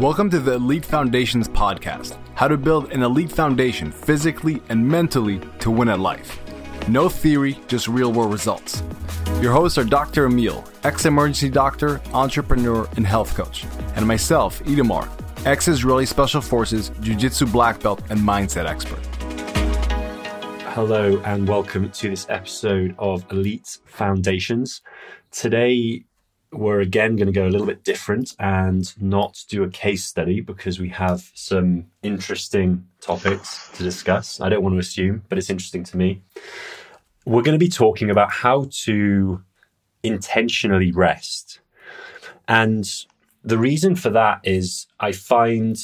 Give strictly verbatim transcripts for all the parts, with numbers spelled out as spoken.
Welcome to the Elite Foundations podcast, how to build an elite foundation physically and mentally to win at life. No theory, just real-world results. Your hosts are Doctor Emil, ex-emergency doctor, entrepreneur, and health coach, and myself, Itamar, ex-Israeli Special Forces, Jiu-Jitsu black belt, and mindset expert. Hello and welcome to this episode of Elite Foundations. Today, we're again going to go a little bit different and not do a case study because we have some interesting topics to discuss. I don't want to assume, but it's interesting to me. We're going to be talking about how to intentionally rest. And the reason for that is I find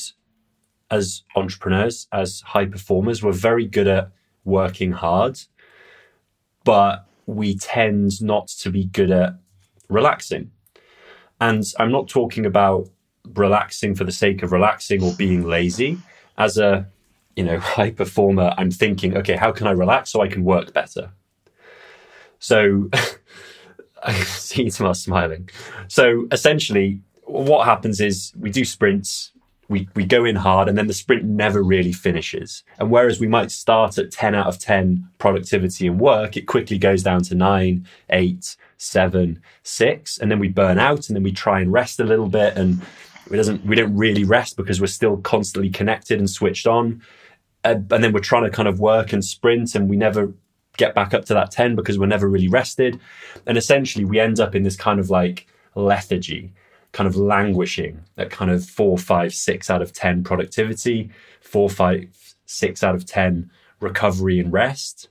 as entrepreneurs, as high performers, we're very good at working hard, but we tend not to be good at relaxing. And I'm not talking about relaxing for the sake of relaxing or being lazy. As a, you know, high performer, I'm thinking, okay, how can I relax so I can work better? So I see Itamar smiling. So essentially what happens is we do sprints, we, we go in hard, and then the sprint never really finishes. And whereas we might start at ten out of ten productivity and work, it quickly goes down to nine, eight, seven, six, and then we burn out, and then we try and rest a little bit, and it doesn't. We don't really rest because we're still constantly connected and switched on, uh, and then we're trying to kind of work and sprint, and we never get back up to that ten because we're never really rested, and essentially we end up in this kind of like lethargy, kind of languishing at kind of four, five, six out of ten productivity, four, five, six out of ten recovery and rest,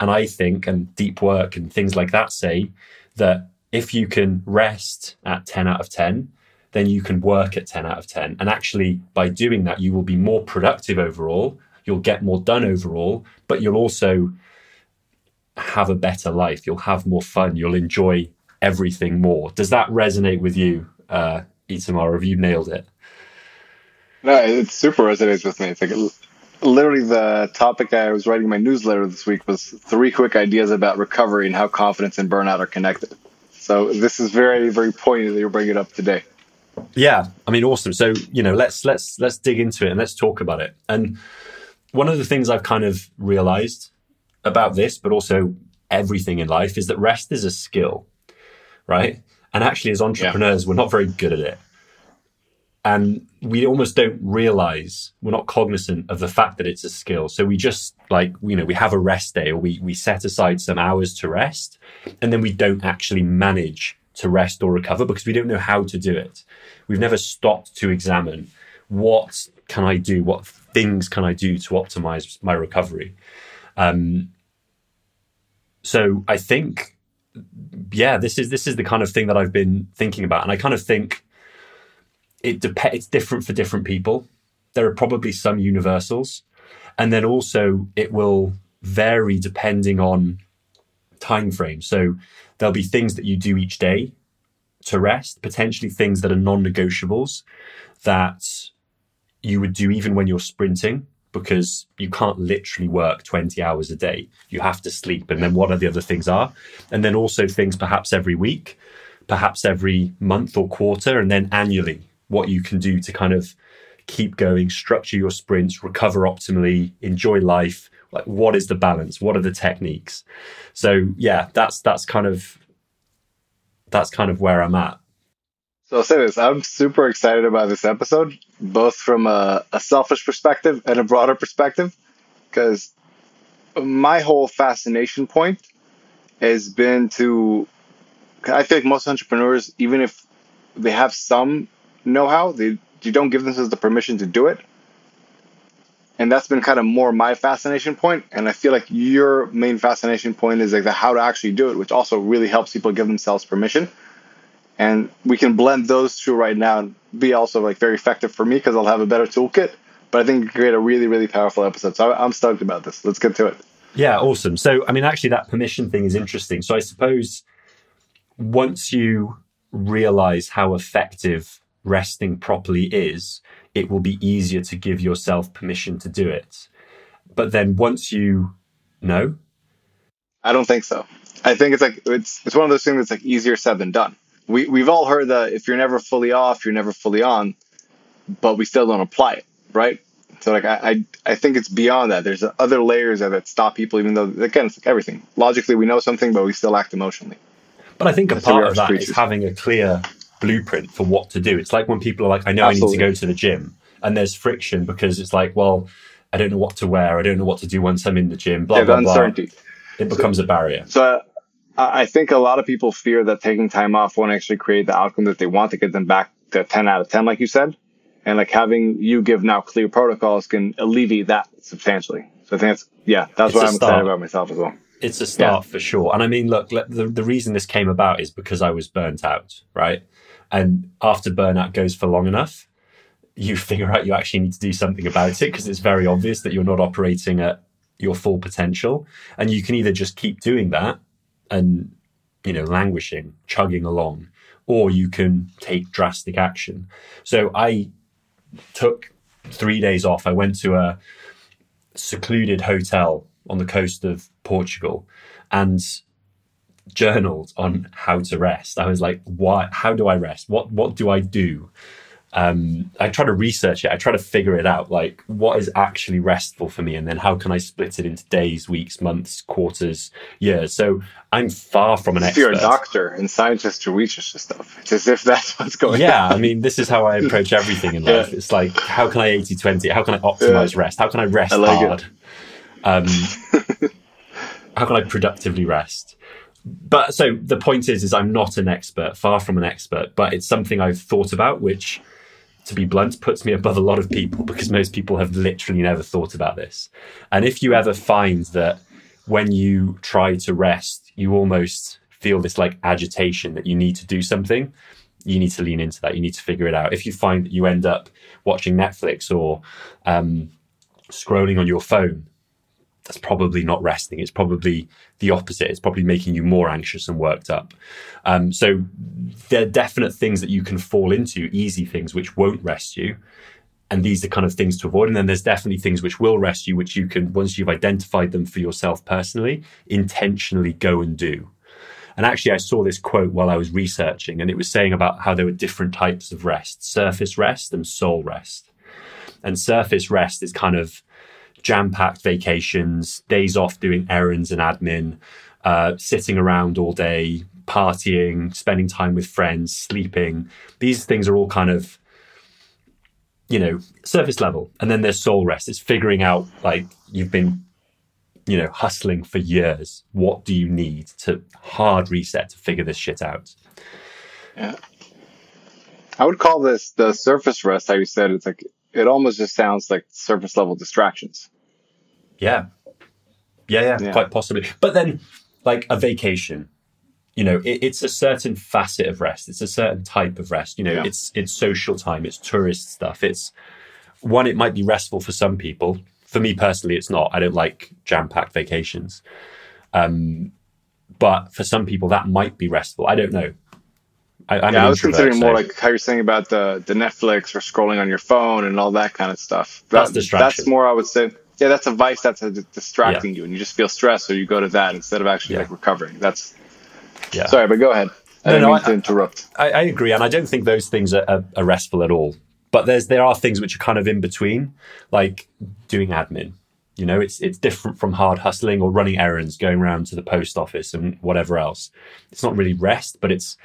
and I think and deep work and things like that say that if you can rest at ten out of ten, then you can work at ten out of ten. And actually, by doing that, you will be more productive overall. You'll get more done overall, but you'll also have a better life. You'll have more fun. You'll enjoy everything more. Does that resonate with you, uh, Itamar? Have you nailed it? No, it super resonates with me. It's like literally the topic I was writing my newsletter this week was three quick ideas about recovery and how confidence and burnout are connected. So this is very, very poignant that you're bringing it up today. Yeah. I mean, awesome. So, you know, let's, let's, let's dig into it and let's talk about it. And one of the things I've kind of realized about this, but also everything in life, is that rest is a skill, right? And actually as entrepreneurs, yeah. we're not very good at it. And we almost don't realize, we're not cognizant of the fact that it's a skill. So we just like, you know, we have a rest day or we we set aside some hours to rest, and then we don't actually manage to rest or recover because we don't know how to do it. We've never stopped to examine what can I do? What things can I do to optimize my recovery? Um, so I think, yeah, this is, this is the kind of thing that I've been thinking about. And I kind of think, It dep- It's different for different people. There are probably some universals. And then also it will vary depending on time frame. So there'll be things that you do each day to rest, potentially things that are non-negotiables that you would do even when you're sprinting because you can't literally work twenty hours a day. You have to sleep. And then what are the other things are? And then also things perhaps every week, perhaps every month or quarter, and then annually, what you can do to kind of keep going, structure your sprints, recover optimally, enjoy life. Like, what is the balance? What are the techniques? So yeah, that's, that's kind of, that's kind of where I'm at. So I'll say this, I'm super excited about this episode, both from a, a selfish perspective and a broader perspective, because my whole fascination point has been to, I feel like most entrepreneurs, even if they have some know-how, they you don't give themselves the permission to do it, and that's been kind of more my fascination point. And I feel like your main fascination point is like the how to actually do it, which also really helps people give themselves permission. And we can blend those two right now and be also like very effective for me because I'll have a better toolkit. But I think you can create a really really powerful episode. So I'm stoked about this. Let's get to it. Yeah, awesome. So I mean, actually, that permission thing is interesting. So I suppose once you realize how effective resting properly is, it will be easier to give yourself permission to do it. But then once you know, I don't think so. I think it's like it's it's one of those things that's like easier said than done. We we've all heard that if you're never fully off, you're never fully on. but we still don't apply it, right? So like I, I I think it's beyond that. There's other layers that stop people, even though, again, it's like everything. Logically, we know something, but we still act emotionally. But I think a part of that creatures. is having a clear blueprint for what to do. It's like when people are like, I know Absolutely. I need to go to the gym. And there's friction because it's like, well, I don't know what to wear. I don't know what to do once I'm in the gym, blah, yeah, blah, blah. Uncertainty. It becomes so, a barrier. So uh, I think a lot of people fear that taking time off won't actually create the outcome that they want to get them back to ten out of ten, like you said. And like having you give now clear protocols can alleviate that substantially. So I think that's, yeah, that's what I'm excited about myself as well. It's a start yeah. for sure. And I mean, look, the, the reason this came about is because I was burnt out, right? And after burnout goes for long enough, you figure out you actually need to do something about it because it's very obvious that you're not operating at your full potential. And you can either just keep doing that and, you know, languishing, chugging along, or you can take drastic action. So I took three days off. I went to a secluded hotel on the coast of Portugal and journaled on how to rest. I was like, why, how do I rest? What, what do I do? Um, I try to research it. I try to figure it out. Like, what is actually restful for me? And then how can I split it into days, weeks, months, quarters, years? So I'm far from an expert. You're a doctor and scientist who researches this stuff. It's as if that's what's going yeah, on. Yeah, I mean, this is how I approach everything in life. Yeah. It's like, how can I eighty twenty? How can I optimize yeah. rest? How can I rest I like hard? Um, how can I productively rest? But so the point is, is I'm not an expert, far from an expert, but it's something I've thought about, which, to be blunt, puts me above a lot of people because most people have literally never thought about this. And if you ever find that when you try to rest, you almost feel this like agitation that you need to do something, you need to lean into that. You need to figure it out. If you find that you end up watching Netflix or um, scrolling on your phone, that's probably not resting. It's probably the opposite. It's probably making you more anxious and worked up. Um, so there are definite things that you can fall into, easy things which won't rest you. And these are kind of things to avoid. And then there's definitely things which will rest you, which you can, once you've identified them for yourself personally, intentionally go and do. And actually, I saw this quote while I was researching, and it was saying about how there were different types of rest, surface rest and soul rest. And surface rest is kind of jam-packed vacations, days off doing errands and admin, uh, sitting around all day, partying, spending time with friends, sleeping. These things are all kind of, you know, surface level. And then there's soul rest. It's figuring out, like, you've been, you know, hustling for years. What do you need to hard reset to figure this shit out? Yeah. I would call this the surface rest, how you said. It's like, it almost just sounds like surface level distractions. Yeah. yeah. Yeah, yeah, quite possibly. But then like a vacation, you know, it, it's a certain facet of rest. It's a certain type of rest. You know, yeah. it's it's social time. It's tourist stuff. It's one, it might be restful for some people. For me personally, it's not. I don't like jam-packed vacations. Um, but for some people, that might be restful. I don't know. I, I'm yeah, I was considering so. more like how you're saying about the, the Netflix or scrolling on your phone and all that kind of stuff. That, that's distraction. That's more, I would say, yeah, that's a vice that's a, distracting yeah. you, and you just feel stressed, so you go to that instead of actually yeah. like recovering. That's yeah. Sorry, but go ahead. I no, didn't no, mean I, to interrupt. I, I agree, and I don't think those things are, are, are restful at all. But there's there are things which are kind of in between, like doing admin. You know, it's it's different from hard hustling or running errands, going around to the post office and whatever else. It's not really rest, but it's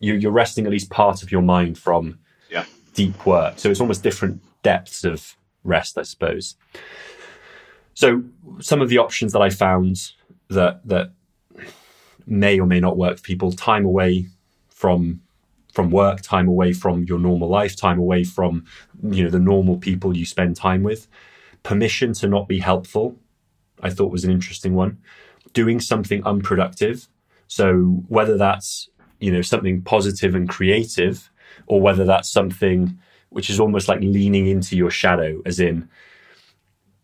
you're resting at least part of your mind from yeah. deep work. So it's almost different depths of rest, I suppose. So some of the options that I found that that may or may not work for people, time away from from work, time away from your normal life, time away from, you know, the normal people you spend time with. Permission to not be helpful, I thought was an interesting one. Doing something unproductive. So whether that's, you know, something positive and creative, or whether that's something which is almost like leaning into your shadow, as in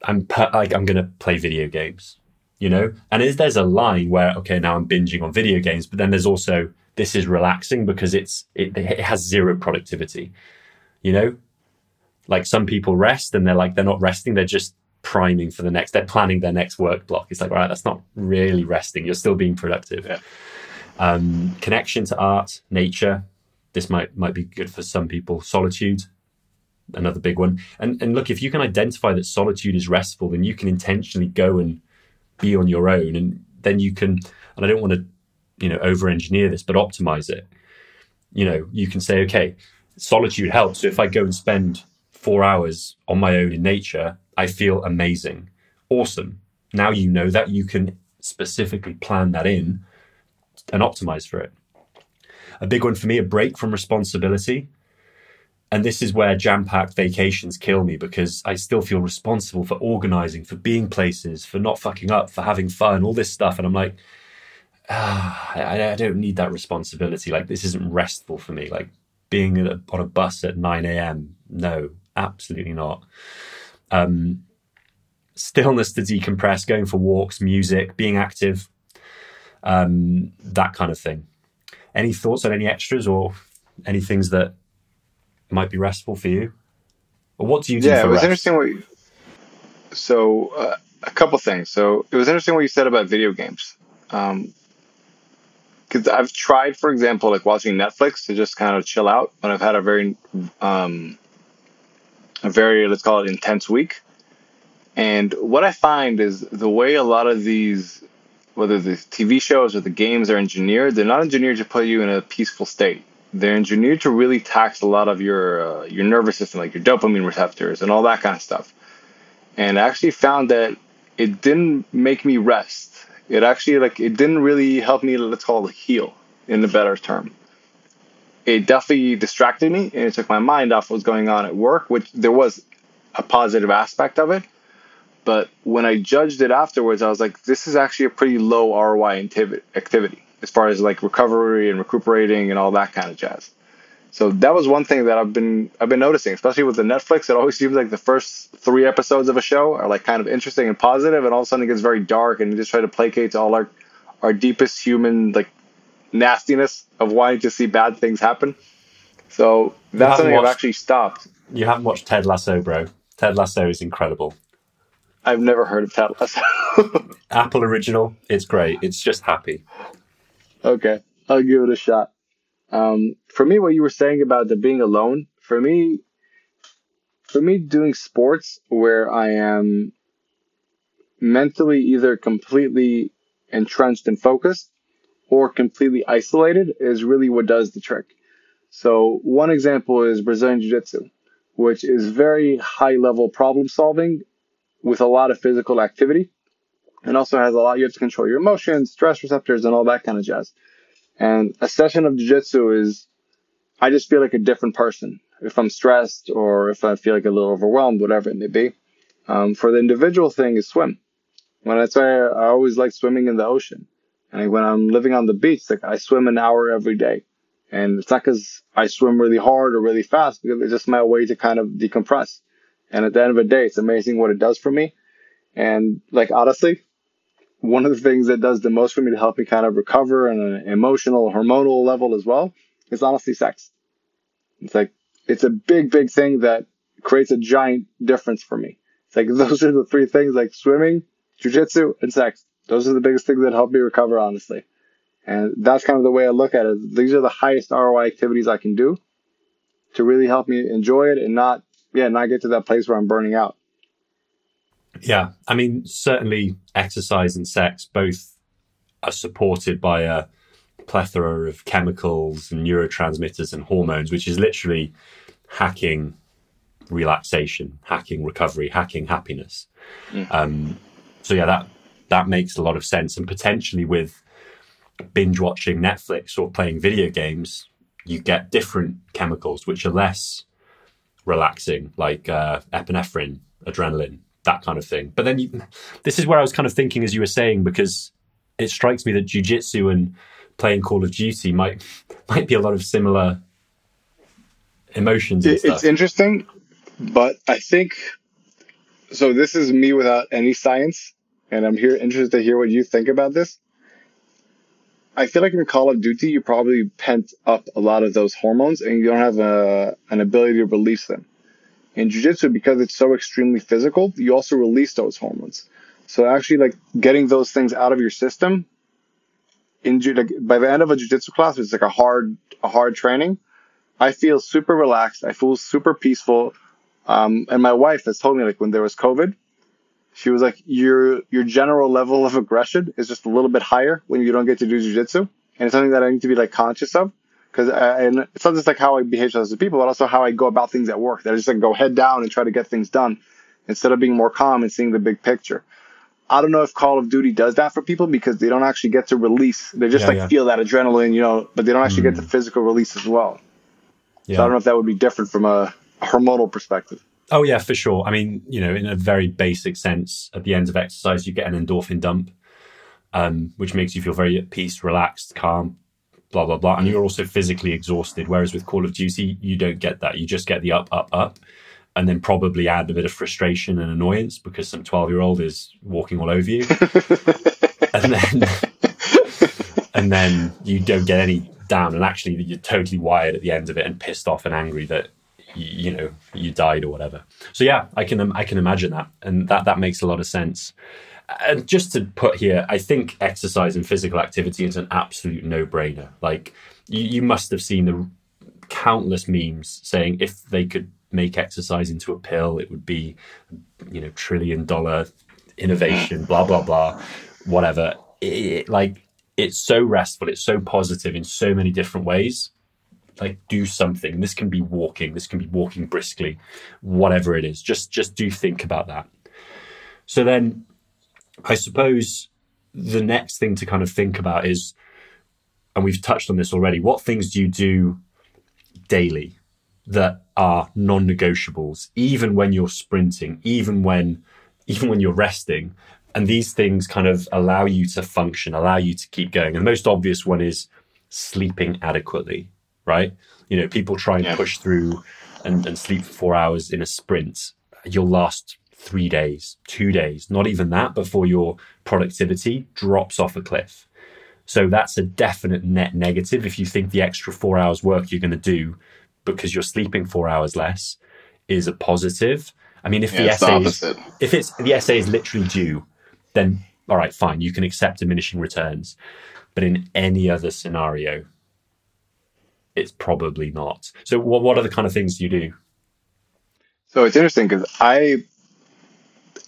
I'm per- like I'm going to play video games, you know. And is there's a line where, okay, now I'm binging on video games, but then there's also this is relaxing because it's it, it has zero productivity, you know. Like some people rest and they're like they're not resting; they're just priming for the next. They're planning their next work block. It's like, all right, that's not really resting. You're still being productive. Yeah. Um, connection to art, nature. This might might be good for some people. Solitude, another big one. And and look, if you can identify that solitude is restful, then you can intentionally go and be on your own. And then you can, and I don't want to, you know, over-engineer this, but optimize it. You know, you can say, okay, solitude helps. So if I go and spend four hours on my own in nature, I feel amazing. Awesome. Now you know that you can specifically plan that in and optimize for it. A big one for me, a break from responsibility. And this is where jam-packed vacations kill me, because I still feel responsible for organizing, for being places, for not fucking up, for having fun, all this stuff. And I'm like, ah, I, I don't need that responsibility. Like, this isn't restful for me. Like, being a, on a bus at nine a.m., no, absolutely not. Um, stillness to decompress, going for walks, music, being active, um, that kind of thing. Any thoughts on any extras or any things that might be restful for you? Or what do you do yeah, for it was rest? Interesting what you, so, uh, a couple things. So it was interesting what you said about video games. Um, because I've tried, for example, like watching Netflix to just kind of chill out when I've had a very, um, a very, let's call it intense week. And what I find is the way a lot of these, whether the T V shows or the games are engineered, they're not engineered to put you in a peaceful state. They're engineered to really tax a lot of your uh, your nervous system, like your dopamine receptors and all that kind of stuff. And I actually found that it didn't make me rest. It actually, like, it didn't really help me, let's call it heal, in a better term. It definitely distracted me, and it took my mind off what was going on at work, which there was a positive aspect of it. But when I judged it afterwards, I was like, this is actually a pretty low R O I activity as far as like recovery and recuperating and all that kind of jazz. So that was one thing that I've been I've been noticing, especially with the Netflix. It always seems like the first three episodes of a show are like kind of interesting and positive, and all of a sudden it gets very dark, and you just try to placate all our our deepest human like nastiness of wanting to see bad things happen. So that's something watched, I've actually stopped. You haven't watched Ted Lasso, bro. Ted Lasso is incredible. I've never heard of Ted Lasso. Apple original. It's great. It's just happy. Okay, I'll give it a shot. Um, for me, what you were saying about the being alone, for me, for me, doing sports where I am mentally either completely entrenched and focused or completely isolated is really what does the trick. So one example is Brazilian Jiu-Jitsu, which is very high level problem solving with a lot of physical activity, and also has a lot, you have to control your emotions, stress receptors, and all that kind of jazz. And a session of jiu-jitsu is, I just feel like a different person. If I'm stressed or if I feel like a little overwhelmed, whatever it may be. Um, for the individual thing is swim. When I say I always like swimming in the ocean. And when I'm living on the beach, like I swim an hour every day. And it's not because I swim really hard or really fast, because it's just my way to kind of decompress. And at the end of the day, it's amazing what it does for me. And like, honestly, one of the things that does the most for me to help me kind of recover on an emotional, hormonal level as well is honestly sex. It's like, it's a big, big thing that creates a giant difference for me. It's like, those are the three things, like swimming, jiu-jitsu, and sex. Those are the biggest things that help me recover, honestly. And that's kind of the way I look at it. These are the highest R O I activities I can do to really help me enjoy it and not, yeah, not get to that place where I'm burning out. Yeah, I mean, certainly exercise and sex both are supported by a plethora of chemicals and neurotransmitters and hormones, which is literally hacking relaxation, hacking recovery, hacking happiness. Mm. Um, so yeah, that that makes a lot of sense. And potentially with binge watching Netflix or playing video games, you get different chemicals, which are less relaxing, like uh, epinephrine, adrenaline, that kind of thing. But then you, this is where I was kind of thinking as you were saying, because it strikes me that jiu-jitsu and playing Call of Duty might might be a lot of similar emotions and stuff. It's interesting, but I think, so this is me without any science, and I'm here interested to hear what you think about this. I feel like in Call of Duty, you probably pent up a lot of those hormones, and you don't have a, an ability to release them. In jiu-jitsu, because it's so extremely physical, you also release those hormones. So actually, like, getting those things out of your system, in jiu- like, by the end of a jiu-jitsu class, it's like a hard, a hard training. I feel super relaxed. I feel super peaceful. Um, and my wife has told me, like, when there was COVID, she was like, your your general level of aggression is just a little bit higher when you don't get to do jiu-jitsu. And it's something that I need to be, like, conscious of. Because and it's not just, like, how I behave to other people, but also how I go about things at work. That I just, like, go head down and try to get things done instead of being more calm and seeing the big picture. I don't know if Call of Duty does that for people because they don't actually get to release. They just, yeah, like, yeah. feel that adrenaline, you know, but they don't actually mm. get the physical release as well. Yeah. So I don't know if that would be different from a hormonal perspective. Oh, yeah, for sure. I mean, you know, in a very basic sense, at the end of exercise, you get an endorphin dump, um, which makes you feel very at peace, relaxed, calm, blah, blah, blah. And you're also physically exhausted. Whereas with Call of Duty, you don't get that. You just get the up, up, up. And then probably add a bit of frustration and annoyance because some twelve-year-old is walking all over you. and then and then you don't get any down. And actually, you're totally wired at the end of it and pissed off and angry that, you know, you died or whatever. So yeah, I can um, I can imagine that, and that that makes a lot of sense. And just to put here, I think exercise and physical activity is an absolute no-brainer. Like you, you must have seen the countless memes saying if they could make exercise into a pill, it would be, you know, trillion-dollar innovation, blah blah blah, whatever. It, like it's so restful, it's so positive in so many different ways. Like do something. This can be walking. This can be walking briskly, whatever it is. Just, just do think about that. So then I suppose the next thing to kind of think about is, and we've touched on this already, what things do you do daily that are non-negotiables, even when you're sprinting, even when, even when you're resting? And these things kind of allow you to function, allow you to keep going. And the most obvious one is sleeping adequately. Right? You know, people try and yeah. push through and, and sleep for four hours in a sprint. You'll last three days, two days, not even that before your productivity drops off a cliff. So that's a definite net negative. If you think the extra four hours work you're going to do because you're sleeping four hours less is a positive. I mean, if yeah, the essay is, if it's the essay is literally due, then all right, fine, you can accept diminishing returns. But in any other scenario, it's probably not. So what what are the kind of things you do? So it's interesting because I,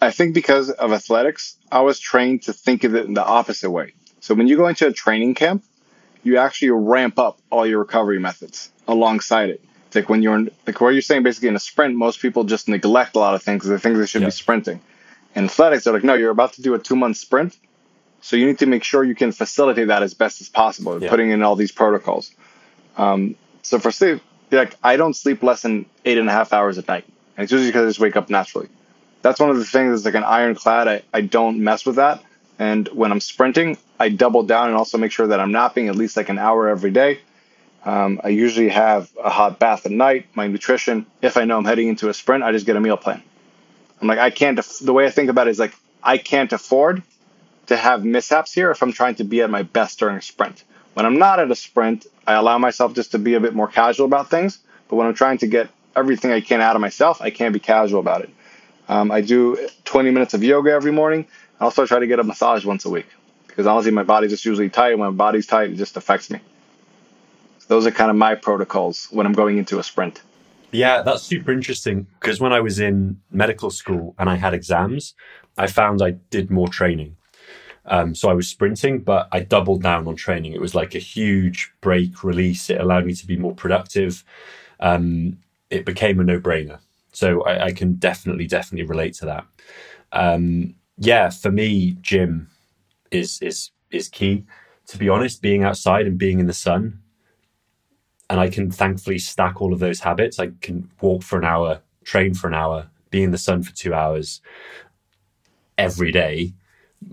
I think because of athletics, I was trained to think of it in the opposite way. So when you go into a training camp, you actually ramp up all your recovery methods alongside it. It's like when you're in, like what you're saying, basically in a sprint, most people just neglect a lot of things because they think they should yeah. be sprinting. In athletics, they're like, no, you're about to do a two-month sprint. So you need to make sure you can facilitate that as best as possible, yeah. putting in all these protocols. Um, so for sleep, like I don't sleep less than eight and a half hours at night. And it's usually because I just wake up naturally. That's one of the things that's like an ironclad. I, I don't mess with that. And when I'm sprinting, I double down and also make sure that I'm napping at least like an hour every day. Um, I usually have a hot bath at night. My nutrition, if I know I'm heading into a sprint, I just get a meal plan. I'm like, I can't, def- the way I think about it is like, I can't afford to have mishaps here if I'm trying to be at my best during a sprint. When I'm not at a sprint, I allow myself just to be a bit more casual about things. But when I'm trying to get everything I can out of myself, I can't be casual about it. Um, I do twenty minutes of yoga every morning. I also try to get a massage once a week because honestly, my body's just usually tight. When my body's tight, it just affects me. So those are kind of my protocols when I'm going into a sprint. Yeah, that's super interesting because when I was in medical school and I had exams, I found I did more training. Um, so I was sprinting, but I doubled down on training. It was like a huge break release. It allowed me to be more productive. Um, it became a no-brainer. So I, I can definitely, definitely relate to that. Um, yeah, for me, gym is is is key. To be honest, being outside and being in the sun. And I can thankfully stack all of those habits. I can walk for an hour, train for an hour, be in the sun for two hours every day.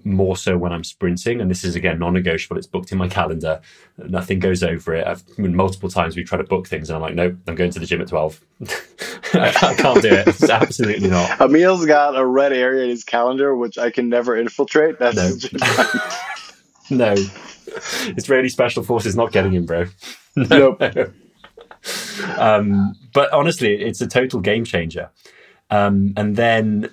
More so when I'm sprinting, and this is again non-negotiable. It's booked in my calendar. Nothing goes over it. I've I mean, multiple times we try to book things, and I'm like, nope, I'm going to the gym at twelve. I, can't, I can't do it. It's absolutely not. Emil's got a red area in his calendar, which I can never infiltrate. That's no, just... no. Israeli special forces not getting in, bro. No. Nope. Um, but honestly, it's a total game changer. Um, and then,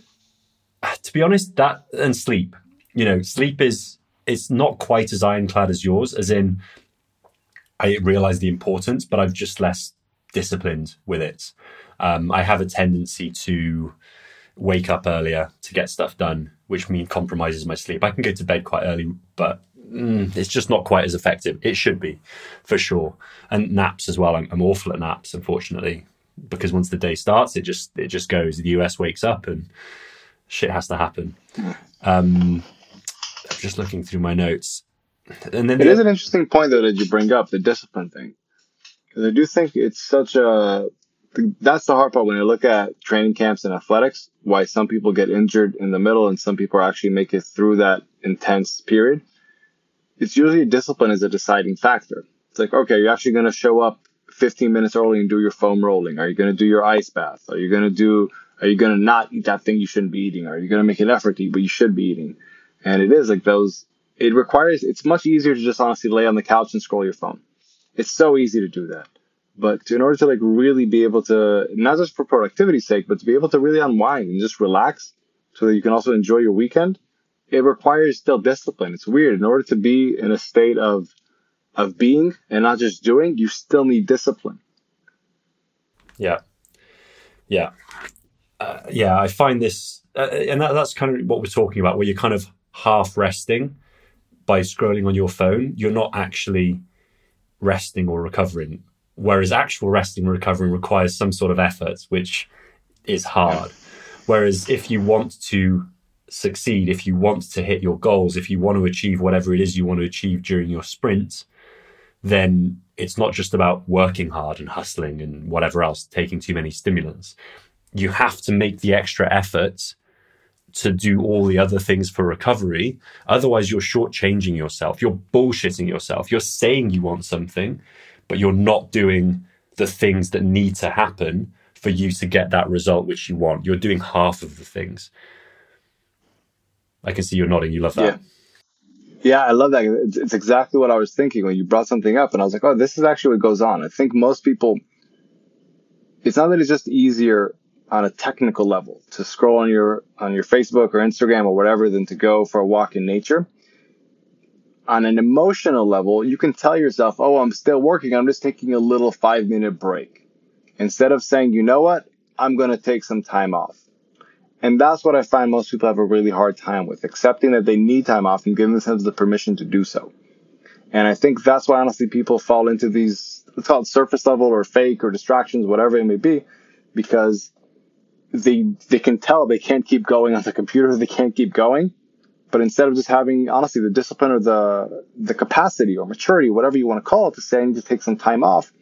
to be honest, that and sleep. You know, sleep is, it's not quite as ironclad as yours, as in I realize the importance, but I've just less disciplined with it. Um, I have a tendency to wake up earlier to get stuff done, which means compromises my sleep. I can go to bed quite early, but mm, it's just not quite as effective. It should be, for sure. And naps as well. I'm, I'm awful at naps, unfortunately, because once the day starts, it just it just goes. The U S wakes up and shit has to happen. Um, I'm just looking through my notes. And then it the, is an interesting point, though, that you bring up, the discipline thing. Because I do think it's such a... That's the hard part when I look at training camps and athletics, why some people get injured in the middle and some people actually make it through that intense period. It's usually discipline is a deciding factor. It's like, okay, you're actually going to show up fifteen minutes early and do your foam rolling. Are you going to do your ice bath? Are you going to do, are you going to not eat that thing you shouldn't be eating? Are you going to make an effort to eat, but you should be eating? And it is like those, it requires, it's much easier to just honestly lay on the couch and scroll your phone. It's so easy to do that. But in order to like really be able to, not just for productivity's sake, but to be able to really unwind and just relax so that you can also enjoy your weekend, it requires still discipline. It's weird. In order to be in a state of of being and not just doing, you still need discipline. Yeah. Yeah. Uh, yeah, I find this, uh, and that, that's kind of what we're talking about, where you're kind of half resting by scrolling on your phone. You're not actually resting or recovering. Whereas actual resting and recovering requires some sort of effort, which is hard. Whereas if you want to succeed, if you want to hit your goals, if you want to achieve whatever it is you want to achieve during your sprint, then it's not just about working hard and hustling and whatever else, taking too many stimulants. You have to make the extra effort to do all the other things for recovery. Otherwise, you're shortchanging yourself. You're bullshitting yourself. You're saying you want something, but you're not doing the things that need to happen for you to get that result which you want. You're doing half of the things. I can see you're nodding. You love that. Yeah, yeah, I love that. It's, it's exactly what I was thinking when you brought something up. And I was like, oh, this is actually what goes on. I think most people, it's not that it's just easier on a technical level to scroll on your on your Facebook or Instagram or whatever than to go for a walk in nature. On an emotional level, you can tell yourself, oh, I'm still working. I'm just taking a little five minute break. Instead of saying, you know what? I'm going to take some time off. And that's what I find most people have a really hard time with, accepting that they need time off and giving themselves the permission to do so. And I think that's why, honestly, people fall into these, let's call it surface level or fake or distractions, whatever it may be, because they they can tell they can't keep going on the computer. They can't keep going. But instead of just having, honestly, the discipline or the the capacity or maturity, whatever you want to call it, to say I need to take some time off,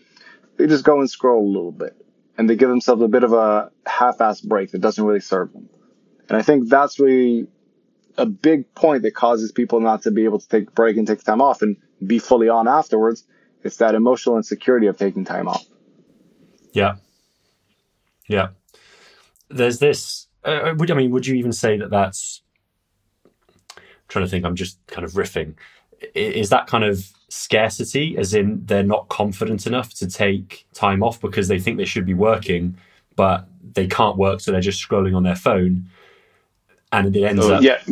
they just go and scroll a little bit. And they give themselves a bit of a half-assed break that doesn't really serve them. And I think that's really a big point that causes people not to be able to take a break and take time off and be fully on afterwards. It's that emotional insecurity of taking time off. Yeah. Yeah. There's this... Uh, would, I mean, would you even say that that's... trying to think, I'm just kind of riffing. Is that kind of scarcity, as in they're not confident enough to take time off because they think they should be working, but they can't work, so they're just scrolling on their phone, and it ends oh, up... Yeah.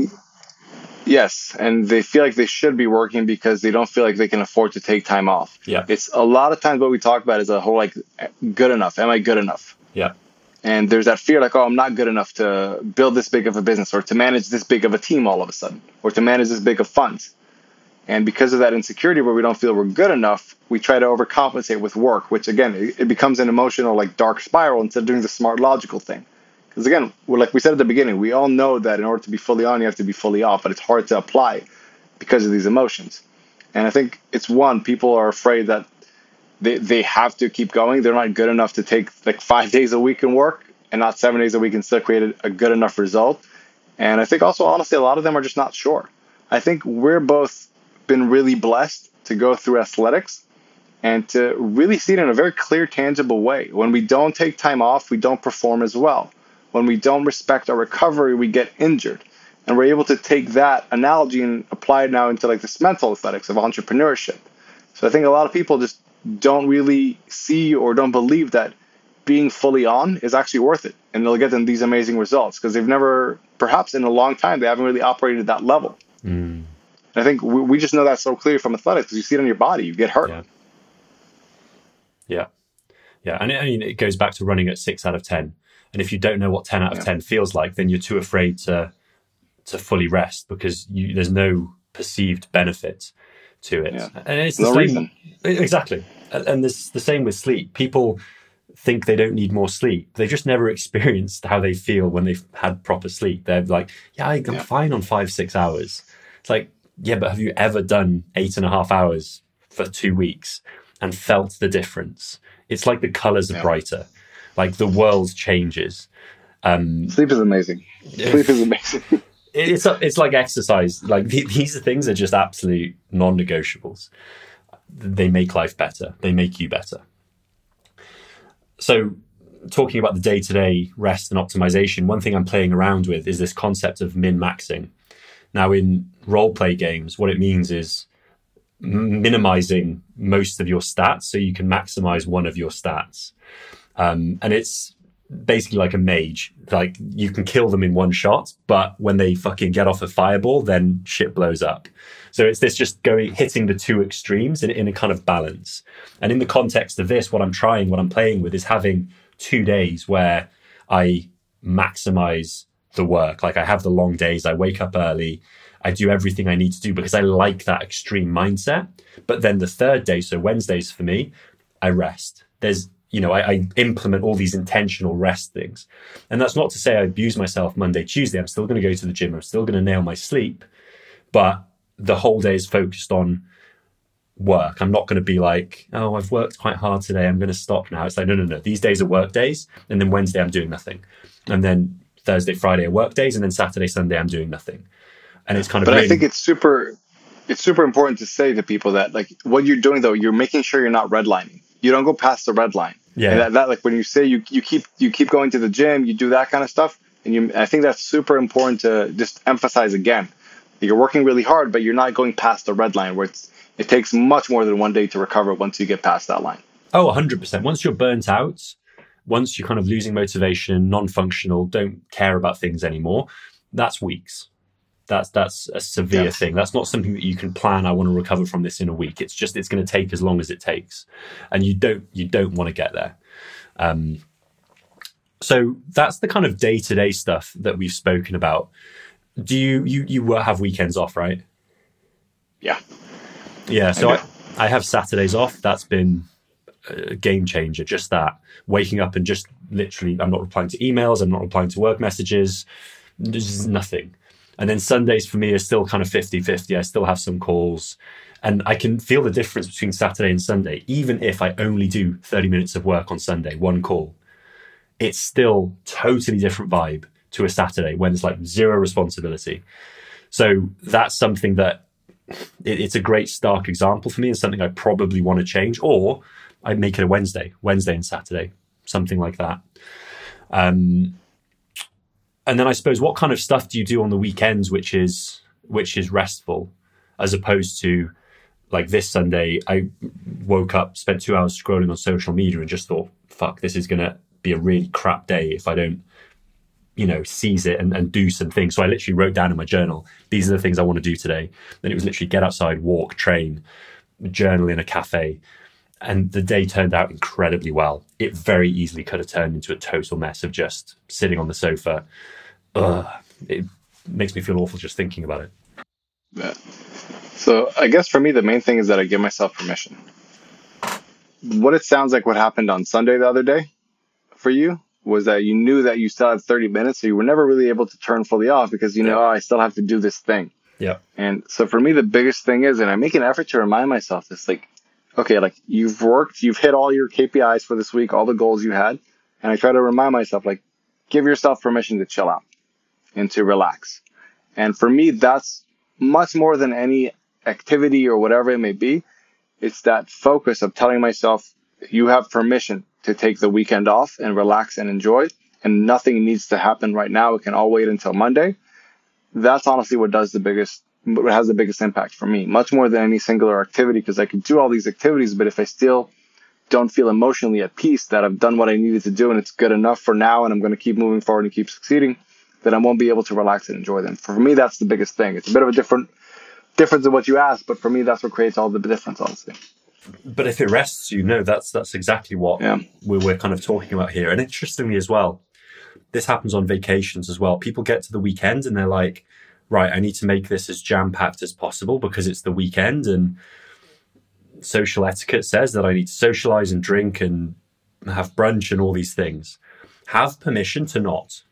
Yes, and they feel like they should be working because they don't feel like they can afford to take time off. Yeah. It's a lot of times what we talk about is a whole, like, good enough. Am I good enough? Yeah. And there's that fear like, oh, I'm not good enough to build this big of a business or to manage this big of a team all of a sudden or to manage this big of funds. And because of that insecurity where we don't feel we're good enough, we try to overcompensate with work, which, again, it, it becomes an emotional, like, dark spiral instead of doing the smart, logical thing. Because, again, we're, like we said at the beginning, we all know that in order to be fully on, you have to be fully off. But it's hard to apply because of these emotions. And I think it's one, people are afraid that They they have to keep going. They're not good enough to take like five days a week and work and not seven days a week and still create a good enough result. And I think also, honestly, a lot of them are just not sure. I think we're both been really blessed to go through athletics and to really see it in a very clear, tangible way. When we don't take time off, we don't perform as well. When we don't respect our recovery, we get injured. And we're able to take that analogy and apply it now into like this mental athletics of entrepreneurship. So I think a lot of people just don't really see or don't believe that being fully on is actually worth it. And they'll get them these amazing results because they've never, perhaps in a long time, they haven't really operated at that level. Mm. And I think we, we just know that so clearly from athletics because you see it on your body, you get hurt. Yeah. yeah. Yeah. And it, I mean, it goes back to running at six out of ten. And if you don't know what ten out of yeah. ten feels like, then you're too afraid to to fully rest because you, there's no perceived benefit to it. Yeah. And it's the no same, reason. Exactly. And it's the same with sleep. People think they don't need more sleep. They just never experienced how they feel when they've had proper sleep. They're like, yeah, I'm yeah. fine on five, six hours. It's like, yeah, but have you ever done eight and a half hours for two weeks and felt the difference? It's like the colors are yeah. brighter. Like the world changes. Um, Sleep is amazing. Sleep is amazing. It's it's like exercise. Like these things are just absolute non-negotiables. They make life better. They make you better. So talking about the day-to-day rest and optimization, one thing I'm playing around with is this concept of min-maxing. Now in role-play games, what it means is minimizing most of your stats so you can maximize one of your stats. Um, and it's basically like a mage. Like you can kill them in one shot, but when they fucking get off a fireball, then shit blows up. So it's this just going hitting the two extremes in, in a kind of balance. And in the context of this, what I'm trying, what I'm playing with is having two days where I maximize the work. Like I have the long days, I wake up early, I do everything I need to do because I like that extreme mindset. But then the third day, so Wednesdays for me, I rest. There's You know, I, I implement all these intentional rest things. And that's not to say I abuse myself Monday, Tuesday. I'm still going to go to the gym. I'm still going to nail my sleep. But the whole day is focused on work. I'm not going to be like, oh, I've worked quite hard today. I'm going to stop now. It's like, no, no, no. These days are work days. And then Wednesday, I'm doing nothing. And then Thursday, Friday are work days. And then Saturday, Sunday, I'm doing nothing. And it's kind of... But really- I think it's super, it's super important to say to people that, like, what you're doing, though, you're making sure you're not redlining. You don't go past the red line. Yeah, and that, that like when you say you you keep you keep going to the gym, you do that kind of stuff, and you I think that's super important to just emphasize again. You're working really hard, but you're not going past the red line where it's, it takes much more than one day to recover once you get past that line. Oh, one hundred percent. Once you're burnt out, once you're kind of losing motivation, non-functional, don't care about things anymore, that's weeks. That's that's a severe yeah. thing. That's not something that you can plan. I want to recover from this in a week. It's just it's going to take as long as it takes, and you don't you don't want to get there. Um, so that's the kind of day to day stuff that we've spoken about. Do you you you have weekends off, right? Yeah, yeah. So I, I, I have Saturdays off. That's been a game changer. Just that waking up and just literally, I'm not replying to emails. I'm not replying to work messages. There's nothing. And then Sundays for me are still kind of fifty-fifty. I still have some calls. And I can feel the difference between Saturday and Sunday. Even if I only do thirty minutes of work on Sunday, one call, it's still totally different vibe to a Saturday when there's like zero responsibility. So that's something that it, it's a great stark example for me and something I probably want to change. Or I'd make it a Wednesday, Wednesday and Saturday, something like that. Um And then I suppose, what kind of stuff do you do on the weekends, which is which is restful, as opposed to like this Sunday, I woke up, spent two hours scrolling on social media and just thought, fuck, this is going to be a really crap day if I don't, you know, seize it and, and do some things. So I literally wrote down in my journal, these are the things I want to do today. Then it was literally get outside, walk, train, journal in a cafe. And the day turned out incredibly well. It very easily could have turned into a total mess of just sitting on the sofa. Ugh, it makes me feel awful just thinking about it. Yeah. So I guess for me, the main thing is that I give myself permission. What it sounds like what happened on Sunday the other day for you was that you knew that you still had thirty minutes, so you were never really able to turn fully off because you know, yeah. oh, I still have to do this thing. Yeah. And so for me, the biggest thing is, and I make an effort to remind myself this, like, okay, like you've worked, you've hit all your K P Is for this week, all the goals you had. And I try to remind myself, like, give yourself permission to chill out and to relax. And for me, that's much more than any activity or whatever it may be. It's that focus of telling myself, you have permission to take the weekend off and relax and enjoy. And nothing needs to happen right now. It can all wait until Monday. That's honestly what does the biggest What has the biggest impact for me, much more than any singular activity, because I could do all these activities, but if I still don't feel emotionally at peace that I've done what I needed to do and it's good enough for now and I'm going to keep moving forward and keep succeeding, then I won't be able to relax and enjoy them. For me, that's the biggest thing. It's a bit of a different difference in what you asked, but for me, that's what creates all the difference, honestly. But if it rests, you know, that's that's exactly what yeah. we we're kind of talking about here. And interestingly as well, this happens on vacations as well. People get to the weekend and they're like, right, I need to make this as jam-packed as possible because it's the weekend and social etiquette says that I need to socialize and drink and have brunch and all these things. Have permission to not.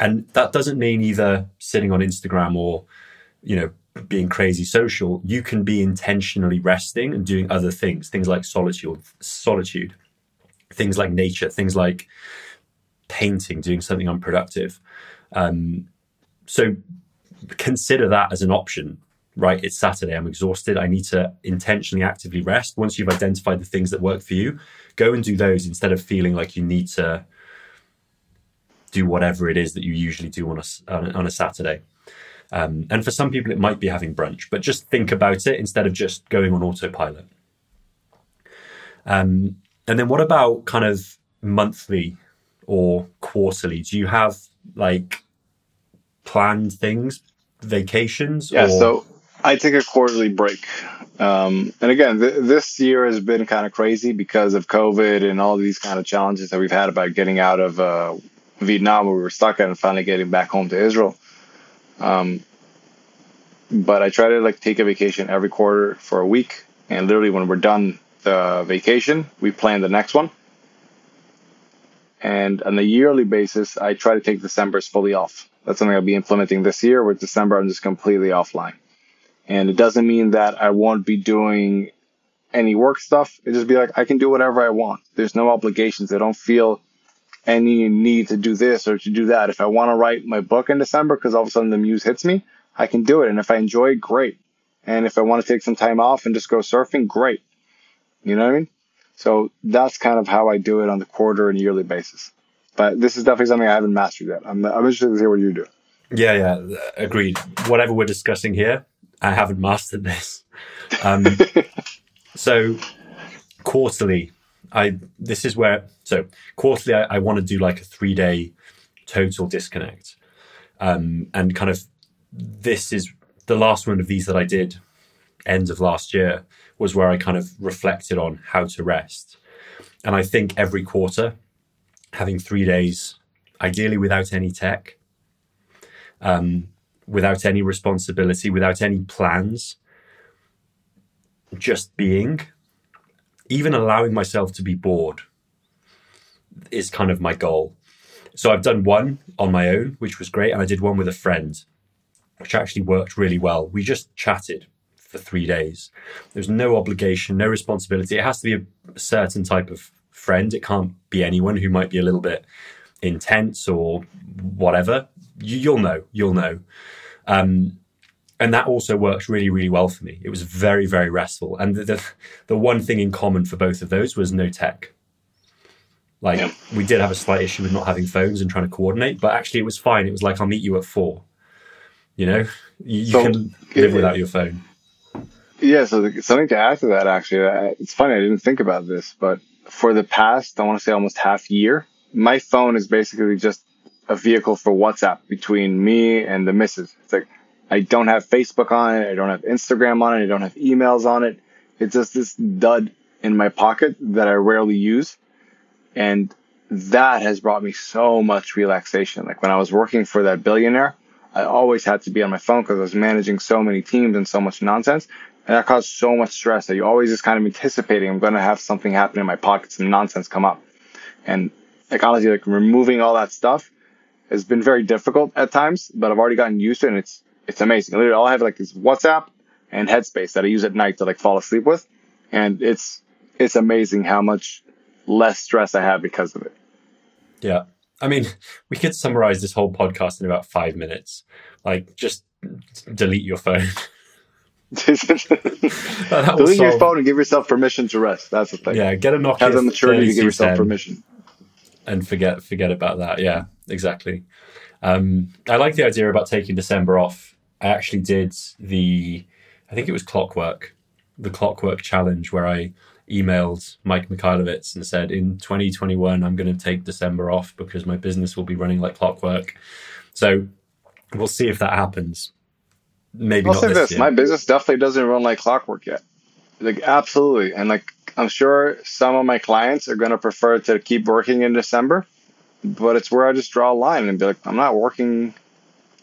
And that doesn't mean either sitting on Instagram or, you know, being crazy social. You can be intentionally resting and doing other things, things like solitude, solitude, things like nature, things like painting, doing something unproductive. Um, so consider that as an option, right? It's Saturday, I'm exhausted. I need to intentionally actively rest. Once you've identified the things that work for you, go and do those instead of feeling like you need to do whatever it is that you usually do on a, on a, on a Saturday. Um, and for some people, it might be having brunch, but just think about it instead of just going on autopilot. Um, and then what about kind of monthly or quarterly? Do you have like planned things, vacations? Yeah, or... so I take a quarterly break. Um, and again, th- this year has been kind of crazy because of COVID and all these kind of challenges that we've had about getting out of uh, Vietnam, where we were stuck at, and finally getting back home to Israel. Um, but I try to like take a vacation every quarter for a week, and literally when we're done the vacation, we plan the next one. And on a yearly basis, I try to take December's fully off. That's something I'll be implementing this year. With December, I'm just completely offline, and it doesn't mean that I won't be doing any work stuff. It just be like I can do whatever I want. There's no obligations. I don't feel any need to do this or to do that. If I want to write my book in December because all of a sudden the muse hits me, I can do it. And if I enjoy it, great. And if I want to take some time off and just go surfing, great. You know what I mean? So that's kind of how I do it on the quarter and yearly basis. But this is definitely something I haven't mastered yet. I'm, I'm interested to hear what you do. Yeah, yeah, agreed. Whatever we're discussing here, I haven't mastered this. Um, so quarterly, I this is where so quarterly I, I want to do like a three day total disconnect, um, and kind of this is the last one of these that I did end of last year was where I kind of reflected on how to rest. And I think every quarter having three days ideally without any tech, um, without any responsibility, without any plans, just being. Even allowing myself to be bored is kind of my goal. So I've done one on my own, which was great. And I did one with a friend, which actually worked really well. We just chatted for three days. There's no obligation, no responsibility. It has to be a certain type of friend. It can't be anyone who might be a little bit intense or whatever. You, you'll know, you'll know. Um, And that also worked really, really well for me. It was very, very restful. And the the, the one thing in common for both of those was no tech. Like yeah. we did have a slight issue with not having phones and trying to coordinate, but actually it was fine. It was like, I'll meet you at four. You know, you, so, you can live it, without your phone. Yeah. So something to add to that, actually, it's funny. I didn't think about this, but for the past, I want to say almost half year, my phone is basically just a vehicle for WhatsApp between me and the missus. It's like, I don't have Facebook on it. I don't have Instagram on it. I don't have emails on it. It's just this dud in my pocket that I rarely use. And that has brought me so much relaxation. Like when I was working for that billionaire, I always had to be on my phone because I was managing so many teams and so much nonsense. And that caused so much stress that you're always just kind of anticipating I'm going to have something happen in my pocket, some nonsense come up. And like honestly, like removing all that stuff has been very difficult at times, but I've already gotten used to it, and it's It's amazing. Literally, all I have like is WhatsApp and Headspace that I use at night to like fall asleep with, and it's it's amazing how much less stress I have because of it. Yeah, I mean, we could summarize this whole podcast in about five minutes. Like, just delete your phone. that delete solve... your phone and give yourself permission to rest. That's the thing. Yeah, get a Nokia. Have the maturity to give yourself permission. And forget forget about that. Yeah, exactly. Um, I like the idea about taking December off. I actually did the, I think it was Clockwork, the Clockwork Challenge, where I emailed Mike Michalowicz and said, in twenty twenty-one, I'm going to take December off because my business will be running like clockwork. So we'll see if that happens. Maybe I'll not say this. Year. My business definitely doesn't run like clockwork yet. Like, absolutely. And like, I'm sure some of my clients are going to prefer to keep working in December, but it's where I just draw a line and be like, I'm not working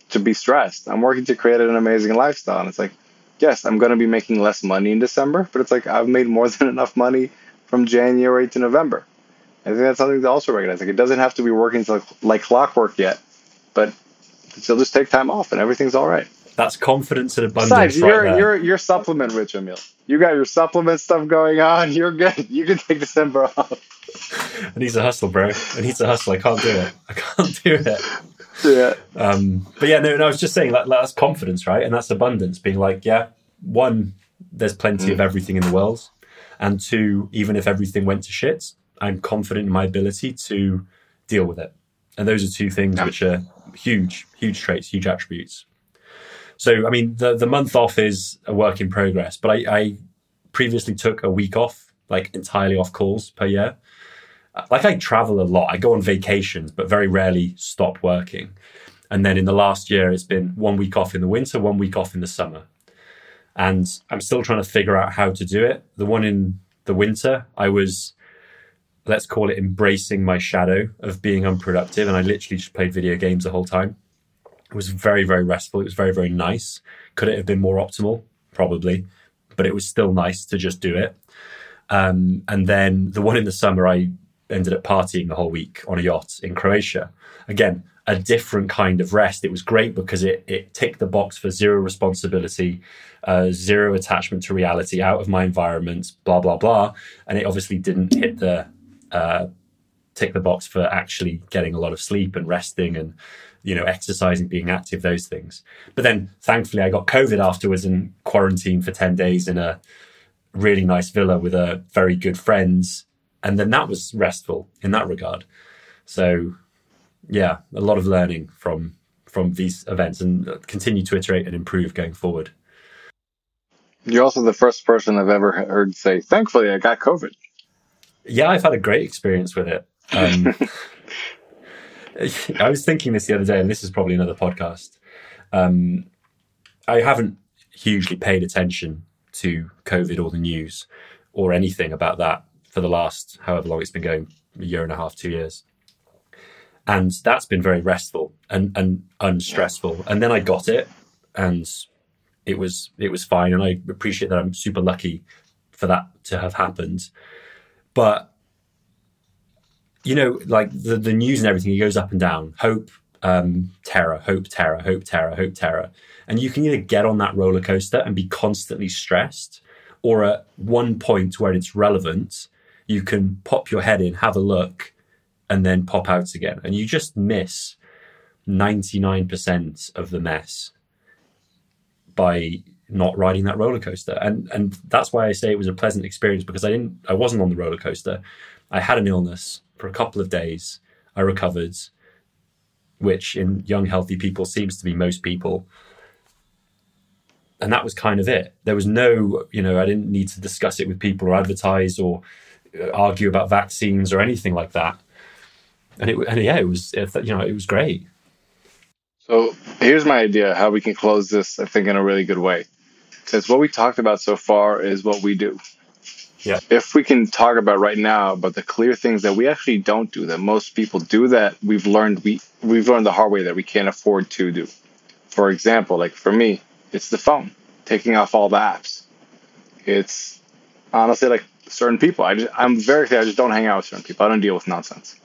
to be stressed. I'm working to create an amazing lifestyle. And it's like, yes, I'm going to be making less money in December, but it's like, I've made more than enough money from January to November. I think that's something to also recognize. Like, it doesn't have to be working to, like, like clockwork yet, but still just take time off and everything's all right. That's confidence and abundance. Besides, right you're, there. you're, you're supplement rich, Emil. You got your supplement stuff going on. You're good. You can take December off. I need to hustle, bro. I need to hustle. I can't do it. I can't do it. Yeah. Um, but yeah, no, no, I was just saying, like, that's confidence, right? And that's abundance, being like, yeah, one, there's plenty mm. of everything in the world. And two, even if everything went to shit, I'm confident in my ability to deal with it. And those are two things yeah. which are huge, huge traits, huge attributes. So, I mean, the, the month off is a work in progress, but I, I previously took a week off, like entirely off calls per year. Like, I travel a lot. I go on vacations, but very rarely stop working. And then in the last year, it's been one week off in the winter, one week off in the summer. And I'm still trying to figure out how to do it. The one in the winter, I was, let's call it, embracing my shadow of being unproductive. And I literally just played video games the whole time. It was very, very restful. It was very, very nice. Could it have been more optimal? Probably. But it was still nice to just do it. Um, and then the one in the summer, I ended up partying the whole week on a yacht in Croatia. Again, a different kind of rest. It was great because it it ticked the box for zero responsibility, uh, zero attachment to reality, out of my environment, blah, blah, blah. And it obviously didn't hit the uh, tick the box for actually getting a lot of sleep and resting and, you know, exercising, being active, those things. But then thankfully I got COVID afterwards and quarantined for ten days in a really nice villa with a very good friends. And then that was restful in that regard. So yeah, a lot of learning from, from these events, and continue to iterate and improve going forward. You're also the first person I've ever heard say, thankfully I got COVID. Yeah, I've had a great experience with it. Um, I was thinking this the other day, and this is probably another podcast. Um, I haven't hugely paid attention to COVID or the news or anything about that for the last, however long it's been going, a year and a half, two years. And that's been very restful and, and unstressful. And then I got it and it was, it was fine. And I appreciate that. I'm super lucky for that to have happened. But you know, like the, the news and everything, it goes up and down. Hope, um, terror, hope, terror, hope, terror, hope, terror. And you can either get on that roller coaster and be constantly stressed, or at one point where it's relevant, you can pop your head in, have a look, and then pop out again. And you just miss ninety-nine percent of the mess by not riding that roller coaster. And and that's why I say it was a pleasant experience, because I didn't, I wasn't on the roller coaster. I had an illness. For a couple of days, I recovered, which in young, healthy people seems to be most people. And that was kind of it. There was no, you know, I didn't need to discuss it with people or advertise or argue about vaccines or anything like that. And it, and yeah, it was, you know, it was great. So here's my idea how we can close this, I think, in a really good way. Since what we talked about so far is what we do. Yeah. If we can talk about right now about the clear things that we actually don't do, that most people do, that we've learned we we've learned the hard way that we can't afford to do. For example, like for me, it's the phone, taking off all the apps. It's honestly like certain people. I just, I'm very clear. I just don't hang out with certain people. I don't deal with nonsense.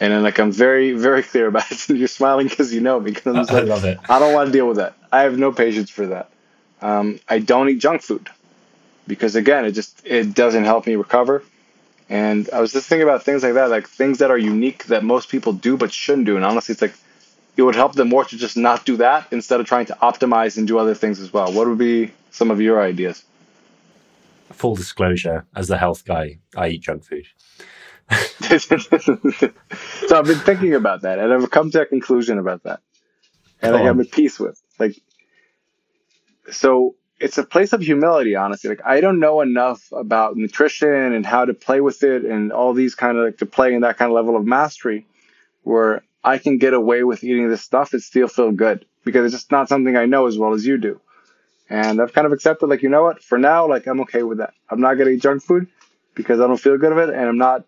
And then like I'm very very clear about it. You're smiling because you know because I'm I, like, I love it. I don't want to deal with that. I have no patience for that. Um, I don't eat junk food. Because again, it just, it doesn't help me recover. And I was just thinking about things like that, like things that are unique that most people do but shouldn't do. And honestly, it's like, it would help them more to just not do that instead of trying to optimize and do other things as well. What would be some of your ideas? Full disclosure, as the health guy, I eat junk food. So I've been thinking about that, and I've come to a conclusion about that. And like, I'm at peace with it. Like, so... It's a place of humility, honestly. Like, I don't know enough about nutrition and how to play with it and all these kind of, like, to play in that kind of level of mastery where I can get away with eating this stuff and still feel good, because it's just not something I know as well as you do. And I've kind of accepted, like, you know what, for now, like, I'm okay with that. I'm not going to eat junk food because I don't feel good of it. And I'm not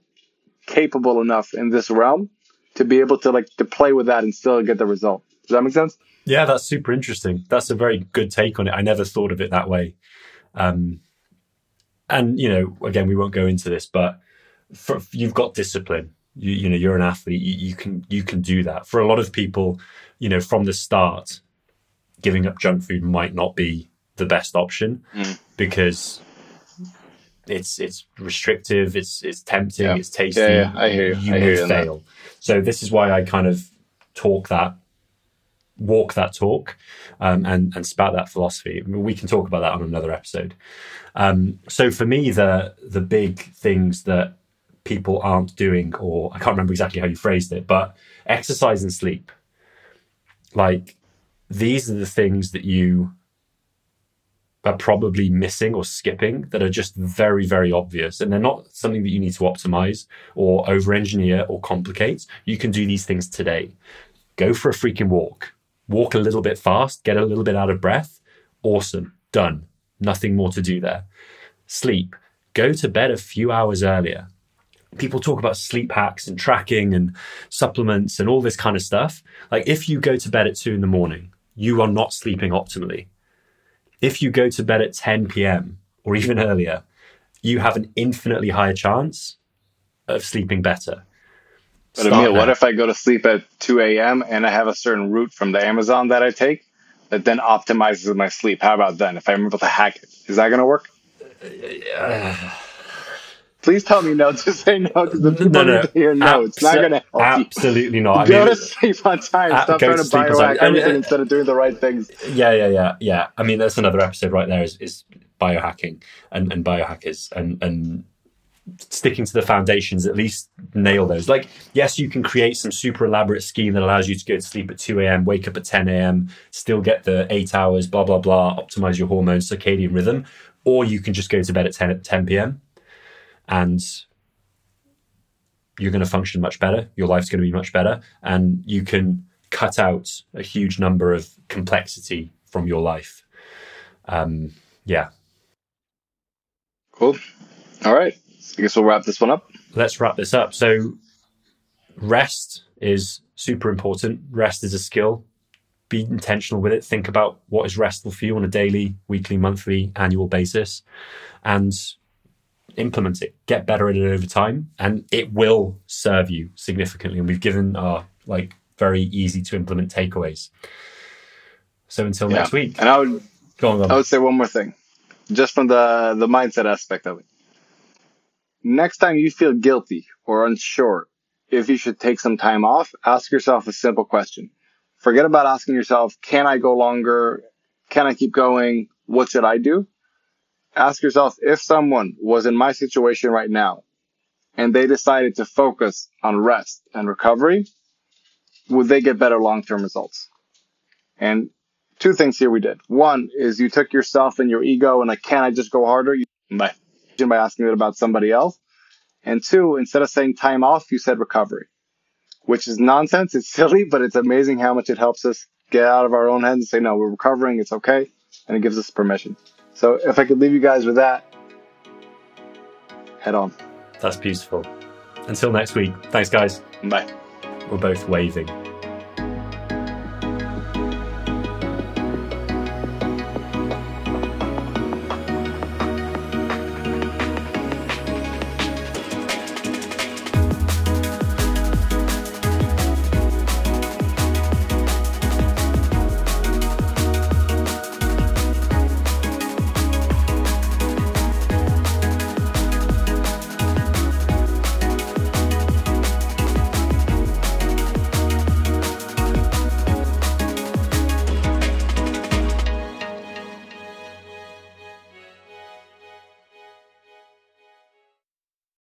capable enough in this realm to be able to, like, to play with that and still get the result. Does that make sense? Yeah, that's super interesting. That's a very good take on it. I never thought of it that way. Um, and, you know, again, we won't go into this, but for, you've got discipline. You, you know, you're an athlete. You, you can you can do that. For a lot of people, you know, from the start, giving up junk food might not be the best option mm. because it's it's restrictive, it's it's tempting, yeah. it's tasty. Yeah, yeah. I hear you. You I hear fail. You so this is why I kind of talk that, walk that talk, um, and and spout that philosophy. I mean, we can talk about that on another episode. Um, so for me, the the big things that people aren't doing, or I can't remember exactly how you phrased it, but exercise and sleep. Like, these are the things that you are probably missing or skipping that are just very, very obvious. And they're not something that you need to optimize or over-engineer or complicate. You can do these things today. Go for a freaking walk. Walk a little bit fast, get a little bit out of breath. Awesome. Done. Nothing more to do there. Sleep. Go to bed a few hours earlier. People talk about sleep hacks and tracking and supplements and all this kind of stuff. Like, if you go to bed at two in the morning, you are not sleeping optimally. If you go to bed at ten p.m. or even earlier, you have an infinitely higher chance of sleeping better. But Emil, what if I go to sleep at two a.m. and I have a certain route from the Amazon that I take that then optimizes my sleep? How about then? If I'm able to hack it, is that going to work? Uh, Please tell me no to say no, because the people no, no. need to hear no. Abs- it's not going to help absolutely you. Absolutely not. Go I mean, to sleep on time. Stop uh, trying to biohack everything uh, instead of doing the right things. Yeah, yeah, yeah, yeah. I mean, that's another episode right there is, is biohacking and, and biohackers and, and sticking to the foundations, at least nail those. Like, yes, you can create some super elaborate scheme that allows you to go to sleep at two a.m., wake up at ten a.m., still get the eight hours, blah, blah, blah, optimize your hormones, circadian rhythm, or you can just go to bed at ten p.m., and you're going to function much better. Your life's going to be much better. And you can cut out a huge number of complexity from your life. Um, yeah. Cool. All right. I guess we'll wrap this one up. Let's wrap this up. So rest is super important. Rest is a skill. Be intentional with it. Think about what is restful for you on a daily, weekly, monthly, annual basis. And implement it, get better at it over time, and it will serve you significantly. And we've given our like very easy to implement takeaways. So until yeah. next week. And I would go on, go on. I would say one more thing, just from the, the mindset aspect of it. Next time you feel guilty or unsure if you should take some time off, ask yourself a simple question. Forget about asking yourself, can I go longer? Can I keep going? What should I do? Ask yourself, if someone was in my situation right now and they decided to focus on rest and recovery, would they get better long-term results? And two things here we did. One is you took yourself and your ego and like, can I just go harder? You by asking it about somebody else. And two, instead of saying time off, you said recovery, which is nonsense. It's silly, but it's amazing how much it helps us get out of our own heads and say, no, we're recovering. It's okay. And it gives us permission. So if I could leave you guys with that, head on. That's beautiful. Until next week. Thanks, guys. Bye. We're both waving.